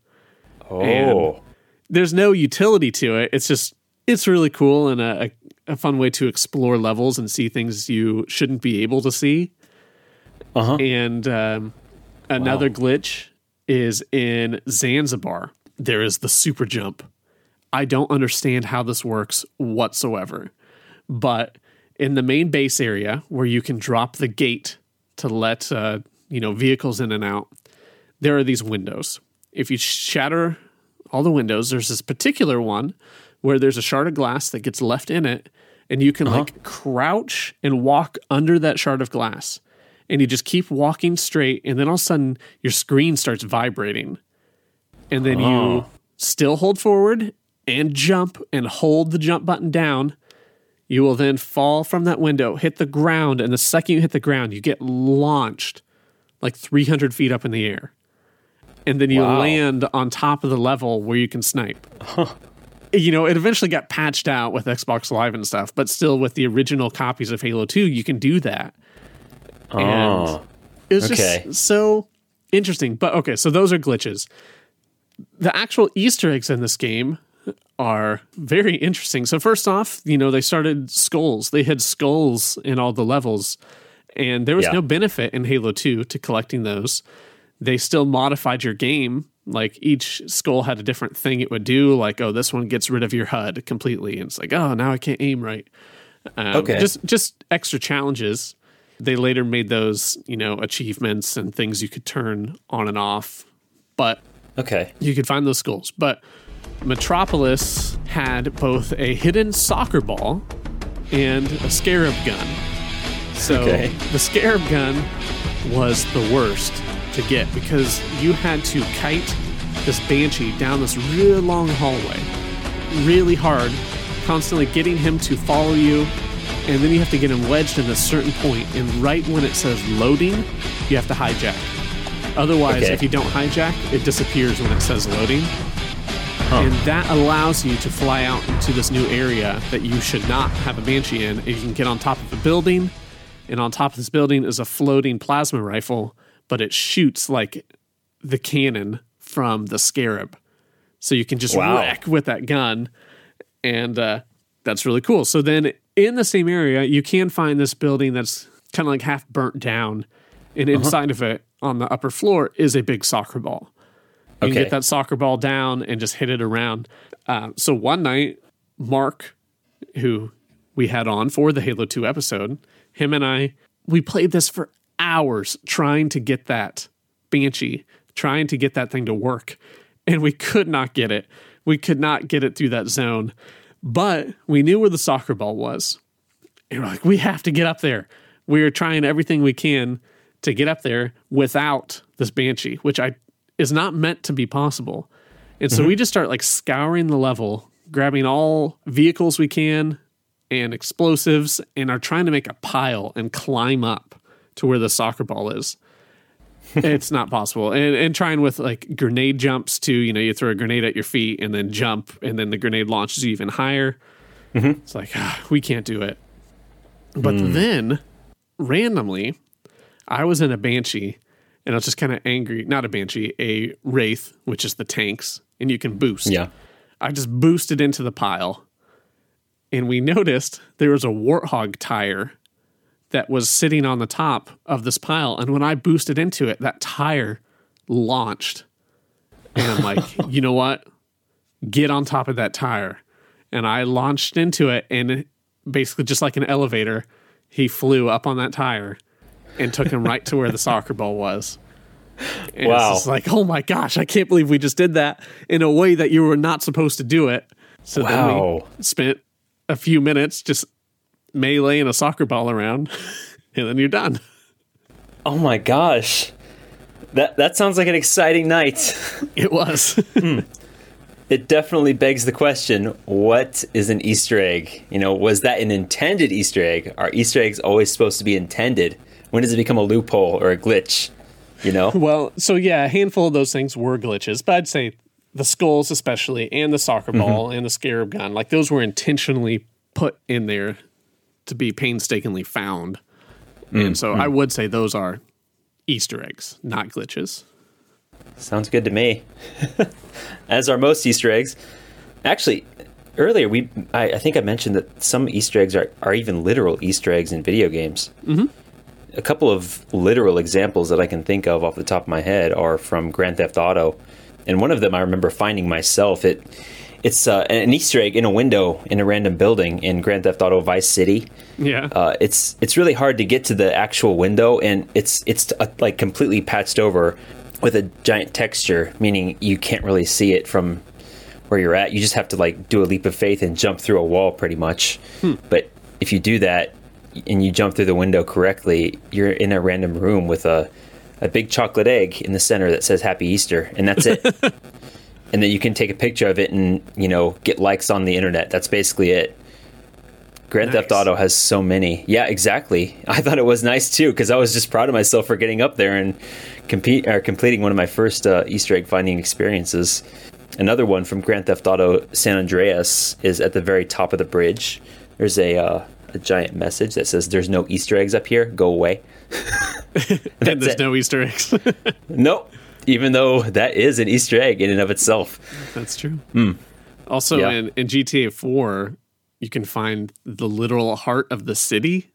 Oh, and there's no utility to it. It's just, it's really cool and a, a fun way to explore levels and see things you shouldn't be able to see. Uh-huh. And um, another wow. glitch is in Zanzibar. There is the super jump. I don't understand how this works whatsoever. But in the main base area where you can drop the gate to let uh, you know vehicles in and out, there are these windows. If you shatter all the windows, there's this particular one where there's a shard of glass that gets left in it, and you can uh-huh. like crouch and walk under that shard of glass. And you just keep walking straight, and then all of a sudden your screen starts vibrating. And then oh. you still hold forward and jump and hold the jump button down. You will then fall from that window, hit the ground, and the second you hit the ground, you get launched like three hundred feet up in the air. And then you wow. land on top of the level where you can snipe. Huh. You know, it eventually got patched out with Xbox Live and stuff, but still with the original copies of Halo two, you can do that. Oh, and it was okay. just so interesting. But okay, so those are glitches. The actual Easter eggs in this game are very interesting. So first off, you know, they started skulls. They had skulls in all the levels, and there was yeah. no benefit in Halo two to collecting those. They still modified your game. Like, each skull had a different thing it would do. Like, oh, this one gets rid of your H U D completely. And it's like, oh, now I can't aim right. Um, okay. Just, just extra challenges. They later made those, you know, achievements and things you could turn on and off. But okay, you could find those skulls. But Metropolis had both a hidden soccer ball and a scarab gun. So okay. the scarab gun was the worst to get because you had to kite this banshee down this really long hallway, really hard, constantly getting him to follow you. And then you have to get him wedged in a certain point, and right when it says loading, you have to hijack. Otherwise, okay. if you don't hijack, it disappears when it says loading. Huh. And that allows you to fly out into this new area that you should not have a banshee in. And you can get on top of a building, and on top of this building is a floating plasma rifle, but it shoots like the cannon from the scarab. So you can just wow. wreck with that gun, and uh, that's really cool. So then in the same area, you can find this building that's kind of like half burnt down. And inside uh-huh. of it, on the upper floor, is a big soccer ball. You okay. can get that soccer ball down and just hit it around. Uh, so one night, Mark, who we had on for the Halo two episode, him and I, we played this for hours trying to get that banshee, trying to get that thing to work. And we could not get it. We could not get it through that zone. But we knew where the soccer ball was. And we're like, we have to get up there. We're trying everything we can to get up there without this banshee, which I is not meant to be possible. And so mm-hmm. we just start like scouring the level, grabbing all vehicles we can and explosives, and are trying to make a pile and climb up to where the soccer ball is. It's not possible. And and trying with like grenade jumps too, you know, you throw a grenade at your feet and then jump, and then the grenade launches you even higher. Mm-hmm. It's like, ah, we can't do it. But mm. then randomly, I was in a banshee, and I was just kind of angry. Not a banshee, a wraith, which is the tanks, and you can boost. Yeah. I just boosted into the pile, and we noticed there was a warthog tire that was sitting on the top of this pile. And when I boosted into it, that tire launched. And I'm like, you know what? Get on top of that tire. And I launched into it, and basically just like an elevator, he flew up on that tire and took him right to where the soccer ball was. And wow. it's like, oh my gosh, I can't believe we just did that in a way that you were not supposed to do it. So wow. then we spent a few minutes just melee and a soccer ball around, and then you're done. Oh my gosh, that that sounds like an exciting night. It was. mm. It definitely begs the question, what is an Easter egg? You know, was that an intended Easter egg? Are Easter eggs always supposed to be intended? When does it become a loophole or a glitch, you know? Well, so yeah, a handful of those things were glitches, but I'd say the skulls especially, and the soccer ball, mm-hmm. and the scarab gun, like those were intentionally put in there to be painstakingly found. Mm, and so mm. I would say those are Easter eggs, not glitches. Sounds good to me. As are most Easter eggs. Actually, earlier, we I, I think I mentioned that some Easter eggs are, are even literal Easter eggs in video games. Mm-hmm. A couple of literal examples that I can think of off the top of my head are from Grand Theft Auto. And one of them I remember finding myself. It It's uh, an Easter egg in a window in a random building in Grand Theft Auto Vice City. Yeah, uh, it's it's really hard to get to the actual window, and it's it's uh, like completely patched over with a giant texture, meaning you can't really see it from where you're at. You just have to like do a leap of faith and jump through a wall, pretty much. Hmm. But if you do that and you jump through the window correctly, you're in a random room with a a big chocolate egg in the center that says Happy Easter, and that's it. And then you can take a picture of it and, you know, get likes on the internet. That's basically it. Grand nice. Theft Auto has so many. Yeah, exactly. I thought it was nice, too, because I was just proud of myself for getting up there and compete, or completing one of my first uh, Easter egg finding experiences. Another one from Grand Theft Auto San Andreas is at the very top of the bridge. There's a, uh, a giant message that says, "There's no Easter eggs up here. Go away." And, and there's it. No Easter eggs. Nope. Even though that is an Easter egg in and of itself. That's true. Mm. Also, yeah. in, in G T A four, you can find the literal heart of the city.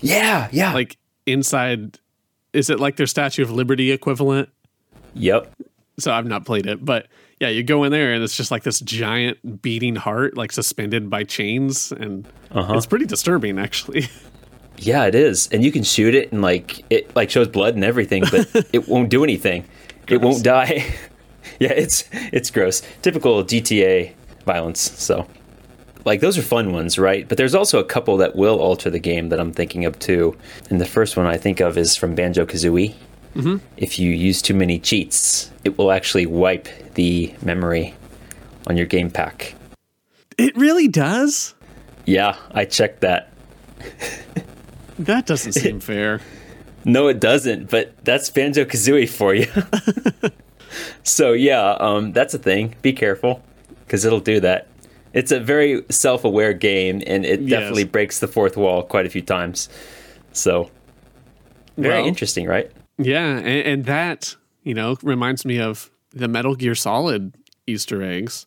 Yeah, yeah. Like inside, is it like their Statue of Liberty equivalent? Yep. So I've not played it, but yeah, you go in there and it's just like this giant beating heart, like suspended by chains. And uh-huh. It's pretty disturbing, actually. Yeah, it is. And you can shoot it and like it like shows blood and everything, but it won't do anything. Gross. It won't die. Yeah, it's it's gross. Typical G T A violence. So, like, those are fun ones, right? But there's also a couple that will alter the game that I'm thinking of, too. And the first one I think of is from Banjo-Kazooie. Mm-hmm. If you use too many cheats, it will actually wipe the memory on your game pack. It really does? Yeah, I checked that. That doesn't seem fair. No, it doesn't, but that's Banjo-Kazooie for you. So, yeah, um, that's a thing. Be careful, because it'll do that. It's a very self-aware game, and it yes. definitely breaks the fourth wall quite a few times. So, very well, interesting, right? Yeah, and, and that, you know, reminds me of the Metal Gear Solid Easter eggs,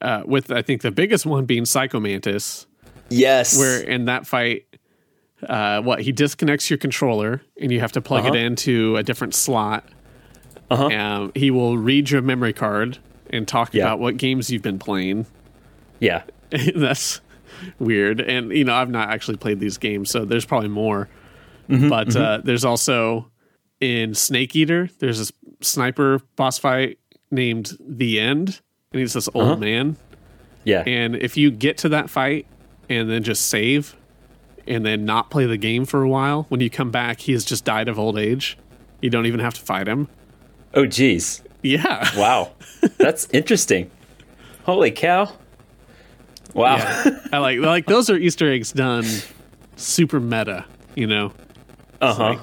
uh, with, I think, the biggest one being Psycho Mantis. Yes. Where in that fight... Uh, what he disconnects your controller and you have to plug uh-huh. it into a different slot. Uh-huh. Um, he will read your memory card and talk yeah. about what games you've been playing. Yeah, that's weird. And you know, I've not actually played these games, so there's probably more. Mm-hmm, but mm-hmm. Uh, there's also in Snake Eater, there's this sniper boss fight named The End, and he's this old uh-huh. man. Yeah, and if you get to that fight and then just save. And then not play the game for a while. When you come back, he has just died of old age. You don't even have to fight him. Oh, geez. Yeah. Wow. That's interesting. Holy cow. Wow. Yeah. I like like those are Easter eggs done super meta, you know? Uh-huh. Like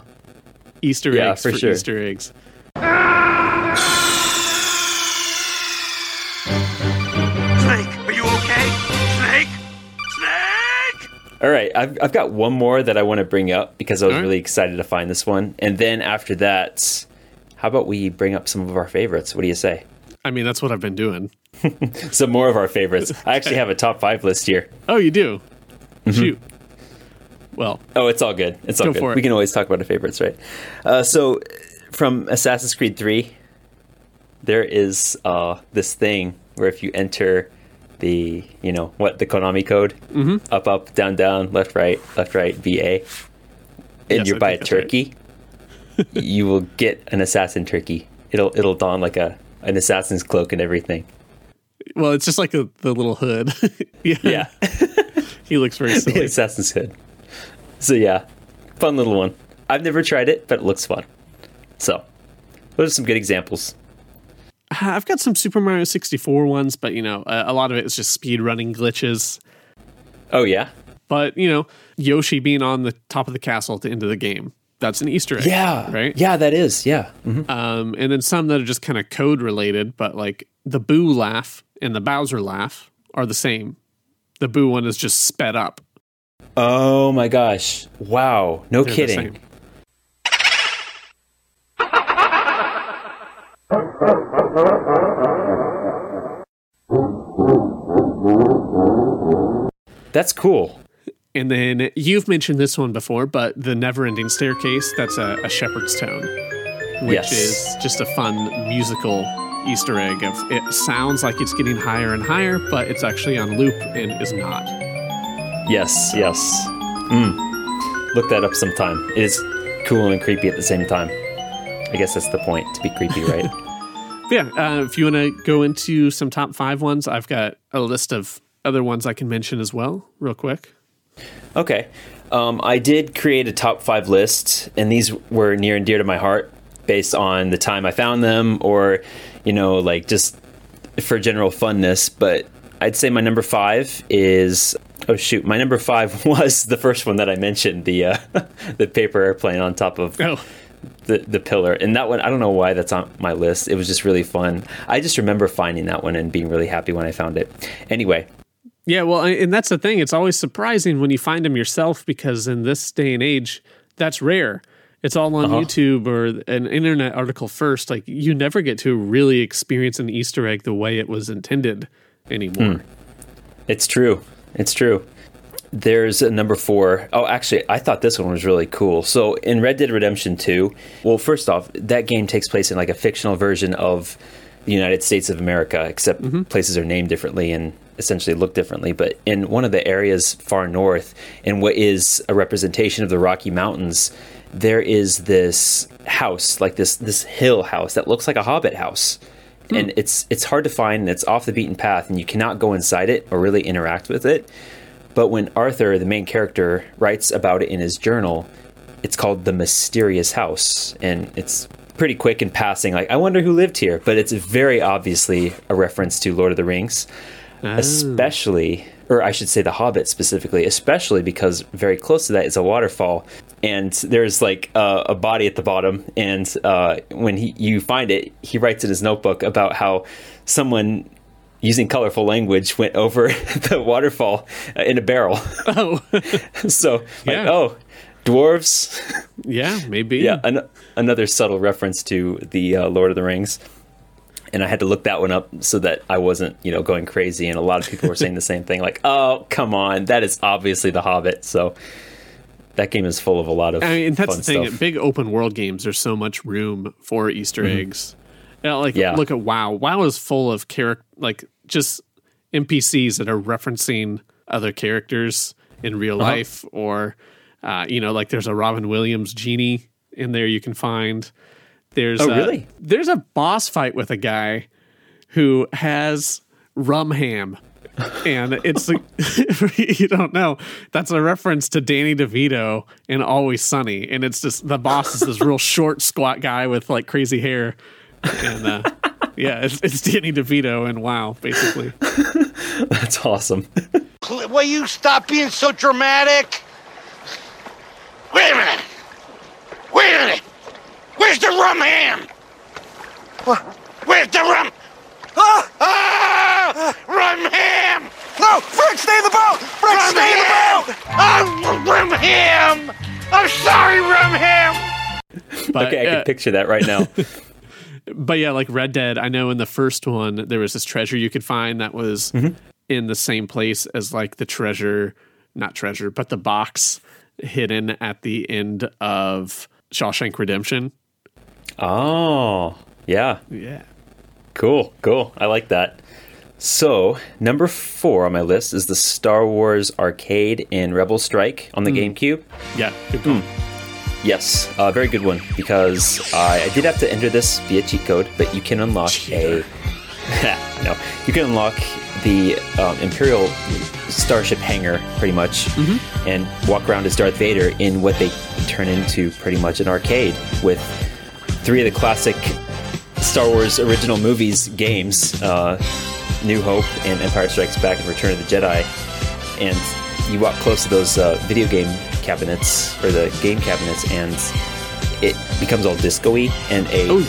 Easter yeah, eggs for, for sure. Easter eggs. All right, I've, I've got one more that I want to bring up because I was right. really excited to find this one. And then after that, how about we bring up some of our favorites? What do you say? I mean, that's what I've been doing. Some more of our favorites. I actually have a top five list here. Oh, you do? Mm-hmm. Shoot. Well. Oh, it's all good. It's all go good. For it. We can always talk about our favorites, right? Uh, so from Assassin's Creed three, there is uh, this thing where if you enter... the, you know, what, the Konami code? Mm-hmm. Up, up, down, down, left, right, left, right, V A. And yes, you buy a turkey, right. You will get an assassin turkey. It'll it'll don like a an assassin's cloak and everything. Well, it's just like a, the little hood. Yeah. yeah. He looks very silly. The assassin's hood. So, yeah. Fun little one. I've never tried it, but it looks fun. So, those are some good examples. I've got some Super Mario sixty-four ones, but, you know, a, a lot of it is just speedrunning glitches. Oh, yeah? But, you know, Yoshi being on the top of the castle at the end of the game. That's an Easter egg, yeah. right? Yeah, that is, yeah. Mm-hmm. Um, and then some that are just kind of code-related, but, like, the Boo laugh and the Bowser laugh are the same. The Boo one is just sped up. Oh, my gosh. Wow. No They're kidding. That's cool. And then you've mentioned this one before, but the Never-Ending Staircase, that's a, a Shepherd's Tone, which yes. is just a fun musical Easter egg of it sounds like it's getting higher and higher, but it's actually on loop and is not. Yes, so. yes. Mm. Look that up sometime. It is cool and creepy at the same time. I guess that's the point, to be creepy, right? Yeah, uh, if you want to go into some top five ones, I've got a list of other ones I can mention as well, real quick. Okay. Um, I did create a top five list, and these were near and dear to my heart based on the time I found them or, you know, like just for general funness. But I'd say my number five is, oh, shoot, my number five was the first one that I mentioned, the uh, the paper airplane on top of oh. the, the pillar. And that one, I don't know why that's on my list. It was just really fun. I just remember finding that one and being really happy when I found it. Anyway. Yeah, well, and that's the thing. It's always surprising when you find them yourself because in this day and age, that's rare. It's all on uh-huh. YouTube or an internet article first. Like, you never get to really experience an Easter egg the way it was intended anymore. Mm. It's true. It's true. There's a number four. Oh, actually, I thought this one was really cool. So in Red Dead Redemption two, well, first off, that game takes place in like a fictional version of the United States of America, except mm-hmm. places are named differently and essentially look differently. But in one of the areas far north, in what is a representation of the Rocky Mountains, there is this house, like this this hill house that looks like a hobbit house. Mm. And it's it's hard to find, and it's off the beaten path, and you cannot go inside it or really interact with it. But when Arthur, the main character, writes about it in his journal, it's called The Mysterious House, and it's pretty quick in passing, like, I wonder who lived here. But it's very obviously a reference to Lord of the Rings. Oh. Especially, or I should say The Hobbit specifically, especially because very close to that is a waterfall, and there's like uh, a body at the bottom, and uh, when he, you find it, he writes in his notebook about how someone, using colorful language, went over the waterfall in a barrel. Oh. So, like, yeah. oh, dwarves? Yeah, maybe. Yeah, an- another subtle reference to the uh, Lord of the Rings. And I had to look that one up so that I wasn't, you know, going crazy. And a lot of people were saying the same thing, like, "Oh, come on, that is obviously The Hobbit." So that game is full of a lot of. I mean, that's fun the thing. Stuff. Big open world games, there's so much room for Easter mm-hmm. eggs. You know, like, yeah. look at WoW. WoW is full of character, like just N P Cs that are referencing other characters in real uh-huh. life, or uh, you know, like there's a Robin Williams genie in there you can find. There's oh, a, really? There's a boss fight with a guy who has rum ham, and it's like, you don't know. That's a reference to Danny DeVito in Always Sunny, and it's just the boss is this real short, squat guy with like crazy hair, and uh, yeah, it's, it's Danny DeVito in WoW, basically. That's awesome. Will you stop being so dramatic? Wait a minute. Wait a minute. Where's the rum ham? What? Where's the rum? Ah! Ah! ah! Rum ham! No! Frank, stay in the boat! Frank, rum stay ham! in the boat! Oh, rum ham! I'm sorry, rum ham! But, okay, I uh, can picture that right now. But yeah, like Red Dead, I know in the first one, there was this treasure you could find that was mm-hmm. in the same place as like the treasure, not treasure, but the box hidden at the end of Shawshank Redemption. Oh, yeah. Yeah. Cool, cool. I like that. So, number four on my list is the Star Wars Arcade and Rebel Strike on the mm. GameCube. Yeah, good one. Mm. Yes, a uh, very good one, because I, I did have to enter this via cheat code, but you can unlock Cheater. a... no, you can unlock the um, Imperial Starship hangar, pretty much, mm-hmm. and walk around as Darth Vader in what they turn into pretty much an arcade with three of the classic Star Wars original movies games, uh, New Hope and Empire Strikes Back and Return of the Jedi. And you walk close to those uh, video game cabinets, or the game cabinets, and it becomes all disco-y, and a Ooh.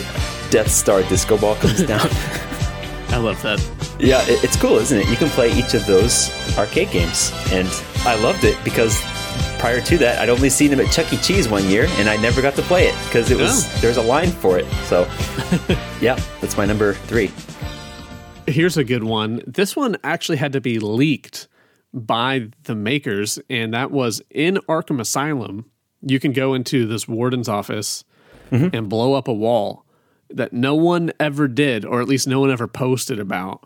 Death Star disco ball comes down. I love that. Yeah, it, it's cool, isn't it? You can play each of those arcade games, and I loved it because prior to that, I'd only seen them at Chuck E. Cheese one year, and I never got to play it because it was oh. there's a line for it. So, yeah, that's my number three. Here's a good one. This one actually had to be leaked by the makers, and that was in Arkham Asylum. You can go into this warden's office mm-hmm. and blow up a wall that no one ever did, or at least no one ever posted about.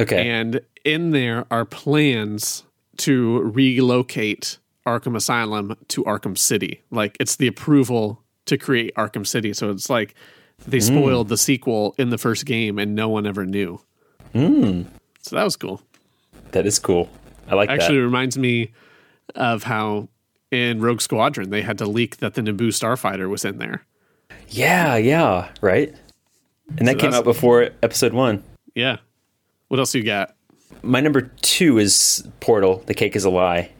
Okay. And in there are plans to relocate Arkham Asylum to Arkham City. Like, it's the approval to create Arkham City. So it's like they spoiled mm. the sequel in the first game and no one ever knew. Mm. So that was cool. That is cool. I like Actually, that. Actually, it reminds me of how in Rogue Squadron they had to leak that the Naboo Starfighter was in there. Yeah, yeah, right? And that so came out before episode one. Yeah. What else you got? My number two is Portal, The Cake is a Lie.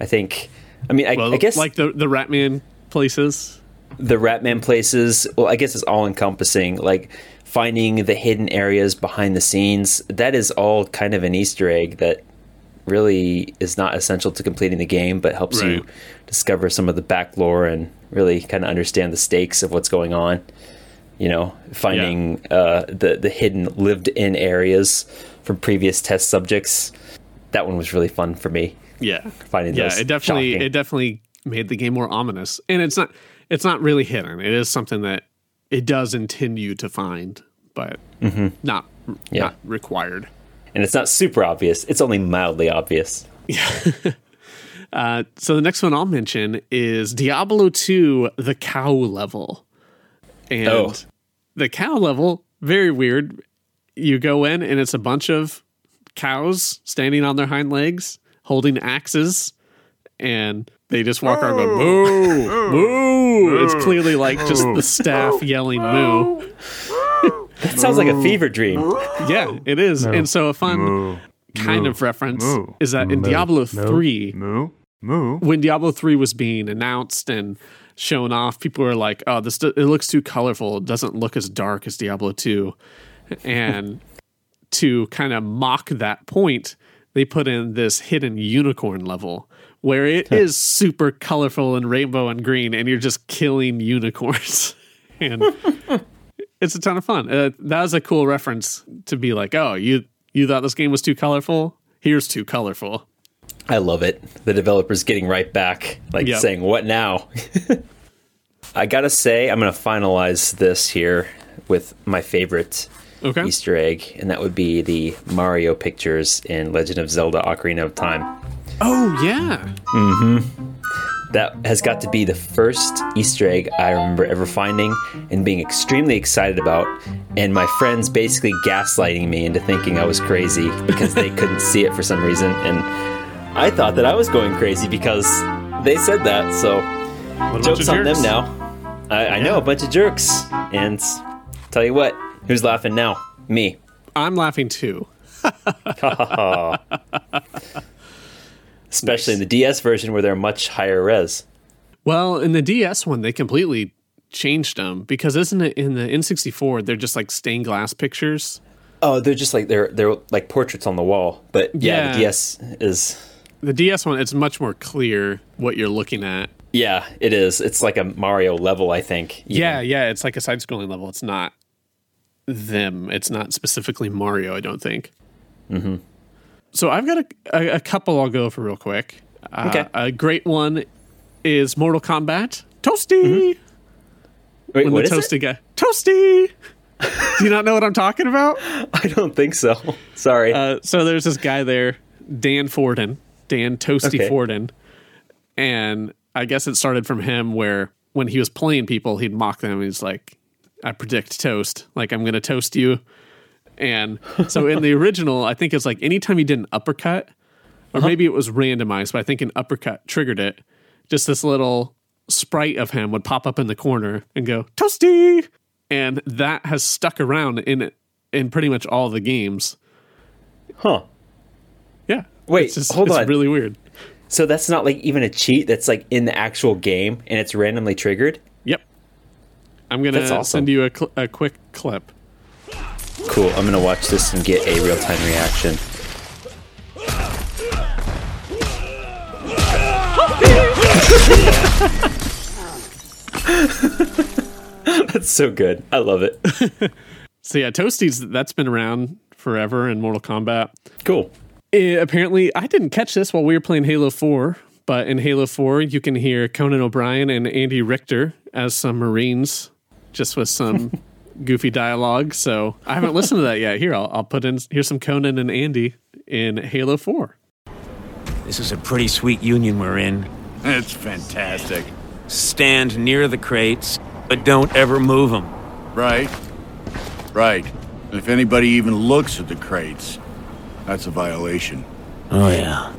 I think, I mean, I, well, I guess... Like the, the Ratman places? The Ratman places, well, I guess it's all-encompassing. Like, finding the hidden areas behind the scenes, that is all kind of an Easter egg that really is not essential to completing the game, but helps right. you discover some of the back lore and really kind of understand the stakes of what's going on. You know, finding yeah. uh, the, the hidden lived-in areas from previous test subjects. That one was really fun for me. Yeah, finding yeah, those it definitely shocking. It definitely made the game more ominous, and it's not it's not really hidden. It is something that it does intend you to find, but mm-hmm. not yeah. not required. And it's not super obvious; it's only mildly obvious. Yeah. uh, so the next one I'll mention is Diablo two: The Cow Level, and oh. the cow level very weird. You go in, and it's a bunch of cows standing on their hind legs, holding axes, and they just walk around going, moo, moo. It's clearly like just the staff yelling moo. That sounds like a fever dream. Yeah, it is. No. And so a fun moo. kind moo. of reference moo. is that in moo. Diablo three, moo. Moo. when Diablo three was being announced and shown off, people were like, oh, this it looks too colorful. It doesn't look as dark as Diablo two. And to kind of mock that point, they put in this hidden unicorn level where it is super colorful and rainbow and green, and you're just killing unicorns. And it's a ton of fun. Uh, that was a cool reference to be like, oh, you, you thought this game was too colorful? Here's too colorful. I love it. The developer's getting right back, like yep. saying, what now? I gotta say, I'm going to finalize this here with my favorite Okay. Easter egg, and that would be the Mario pictures in Legend of Zelda: Ocarina of Time. Oh, yeah. Mm-hmm. That has got to be the first Easter egg I remember ever finding and being extremely excited about, and my friends basically gaslighting me into thinking I was crazy because they couldn't see it for some reason, and I thought that I was going crazy because they said that, so jokes on them now. I, yeah. I know, a bunch of jerks, and tell you what, who's laughing now? Me. I'm laughing too. oh. Especially nice. In the D S version where they're much higher res. Well, in the D S one, they completely changed them because isn't it in the N sixty-four, they're just like stained glass pictures? Oh, they're just like, they're they're like portraits on the wall. But yeah, yeah. the D S is... The D S one, it's much more clear what you're looking at. Yeah, it is. It's like a Mario level, I think. Even. Yeah, yeah. It's like a side-scrolling level. It's not... them. It's not specifically Mario, I don't think. Mm-hmm. So I've got a, a, a couple I'll go over real quick. Uh, okay. A great one is Mortal Kombat. Toasty! Mm-hmm. Wait, when what the is toasty it? Guy, Toasty! Do you not know what I'm talking about? I don't think so. Sorry. Uh, so there's this guy there, Dan Forden. Dan Toasty okay. Forden. And I guess it started from him where when he was playing people, he'd mock them. He's like, I predict toast, like I'm going to toast you. And so in the original, I think it's like anytime you did an uppercut, or uh-huh. maybe it was randomized, but I think an uppercut triggered it. Just this little sprite of him would pop up in the corner and go, Toasty! And that has stuck around in in pretty much all the games. Huh. Yeah. Wait, it's just, hold it's on. It's really weird. So that's not like even a cheat that's like in the actual game and it's randomly triggered? Yep. I'm going to awesome. send you a, cl- a quick clip. Cool. I'm going to watch this and get a real-time reaction. That's so good. I love it. So yeah, Toasty's, that's been around forever in Mortal Kombat. Cool. It, apparently, I didn't catch this while we were playing Halo four, but in Halo four, you can hear Conan O'Brien and Andy Richter as some Marines, just with some goofy dialogue. So I haven't listened to that yet. Here, I'll, I'll put in, here's some Conan and Andy in Halo four. This is a pretty sweet union we're in. It's fantastic. Stand near the crates, but don't ever move them. Right. Right. And if anybody even looks at the crates, that's a violation. Oh, yeah.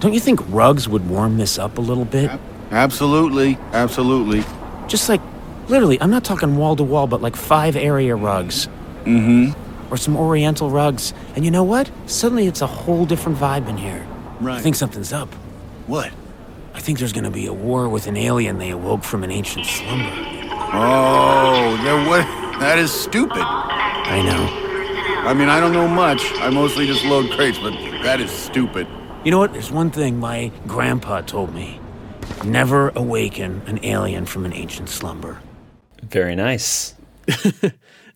Don't you think rugs would warm this up a little bit? A- absolutely. Absolutely. Just like, literally, I'm not talking wall-to-wall, but like five area rugs. Mm-hmm. Or some oriental rugs. And you know what? Suddenly it's a whole different vibe in here. Right. I think something's up. What? I think there's gonna be a war with an alien they awoke from an ancient slumber. Oh, that, what? That is stupid. I know. I mean, I don't know much. I mostly just load crates, but that is stupid. You know what? There's one thing my grandpa told me. Never awaken an alien from an ancient slumber. Very nice.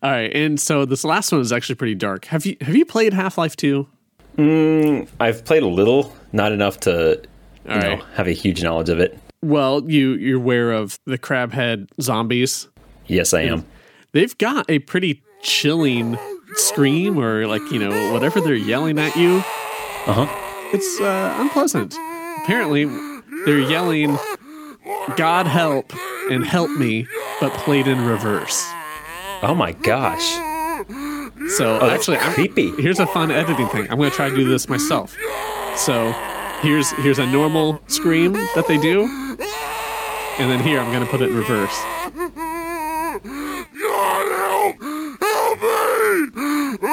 All right, and so this last one is actually pretty dark. Have you have you played Half-Life two? Mm, I've played a little, not enough to you know, right. have a huge knowledge of it. Well, you, you're aware of the crabhead zombies? Yes, I am. They've got a pretty chilling scream or, like, you know, whatever they're yelling at you. Uh-huh. It's uh, unpleasant. Apparently, they're yelling, "God help" and "help me," but played in reverse. Oh my gosh. So oh, actually, creepy. I'm, here's a fun editing thing. I'm going to try to do this myself. So here's here's a normal scream that they do. And then here, I'm going to put it in reverse. God help! Help me!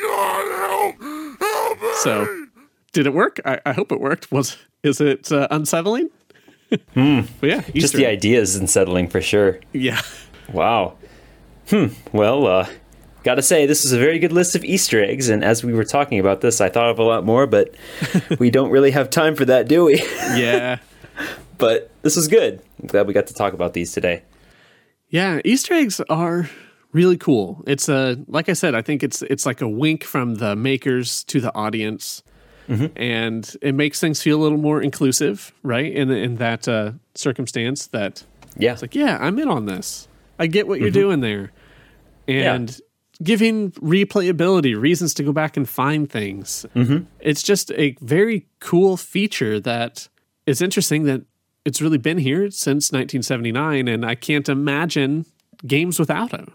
God help! Help me! So did it work? I, I hope it worked. Was Is it uh, unsettling? Hmm. But yeah, Easter. Just the idea is unsettling for sure. Yeah. Wow. Hmm. Well, uh, gotta say, this is a very good list of Easter eggs, and as we were talking about this, I thought of a lot more, but we don't really have time for that, do we? Yeah. But this was good. I'm glad we got to talk about these today. Yeah, Easter eggs are really cool. It's a, like I said, I think it's it's like a wink from the makers to the audience. Mm-hmm. And it makes things feel a little more inclusive, right? In in that uh, circumstance, that yeah, it's like yeah, I'm in on this. I get what mm-hmm. you're doing there, and yeah. giving replayability, reasons to go back and find things. Mm-hmm. It's just a very cool feature that is interesting. That it's really been here since nineteen seventy-nine, and I can't imagine games without it.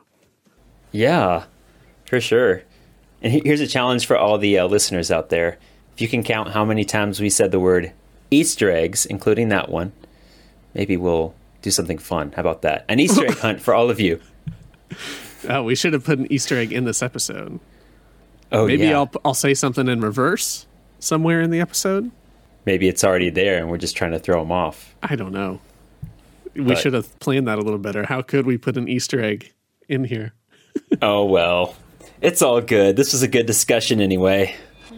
Yeah, for sure. And here's a challenge for all the uh, listeners out there. If you can count how many times we said the word Easter eggs, including that one, maybe we'll do something fun. How about that? An Easter egg hunt for all of you. Oh, we should have put an Easter egg in this episode. Oh, maybe yeah. I'll I'll say something in reverse somewhere in the episode. Maybe it's already there and we're just trying to throw them off. I don't know. We but, should have planned that a little better. How could we put an Easter egg in here? Oh, well, it's all good. This was a good discussion anyway.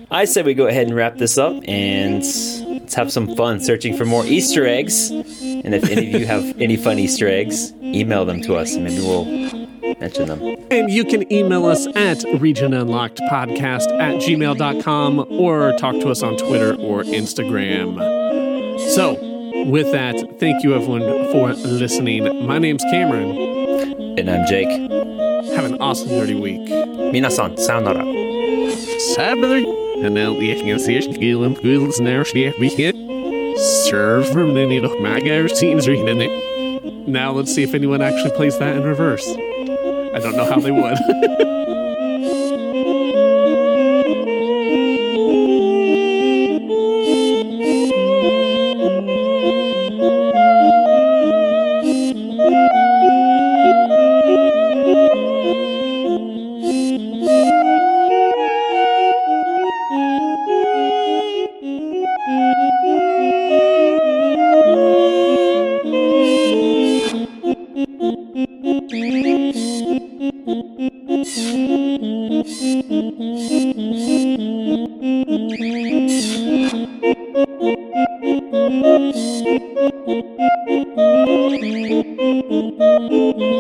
I said we go ahead and wrap this up and let's have some fun searching for more Easter eggs. And if any of you have any fun Easter eggs, email them to us and maybe we'll mention them. And you can email us at region unlocked podcast at gmail dot com or talk to us on Twitter or Instagram. So with that, thank you everyone for listening. My name's Cameron. And I'm Jake. Have an awesome nerdy week. Minasan, sayonara. Sabbath and I'll be getting a skill and wheels now. She we hit serve from the need of my scenes reading it. Now let's see if anyone actually plays that in reverse. I don't know how they would. Thank you.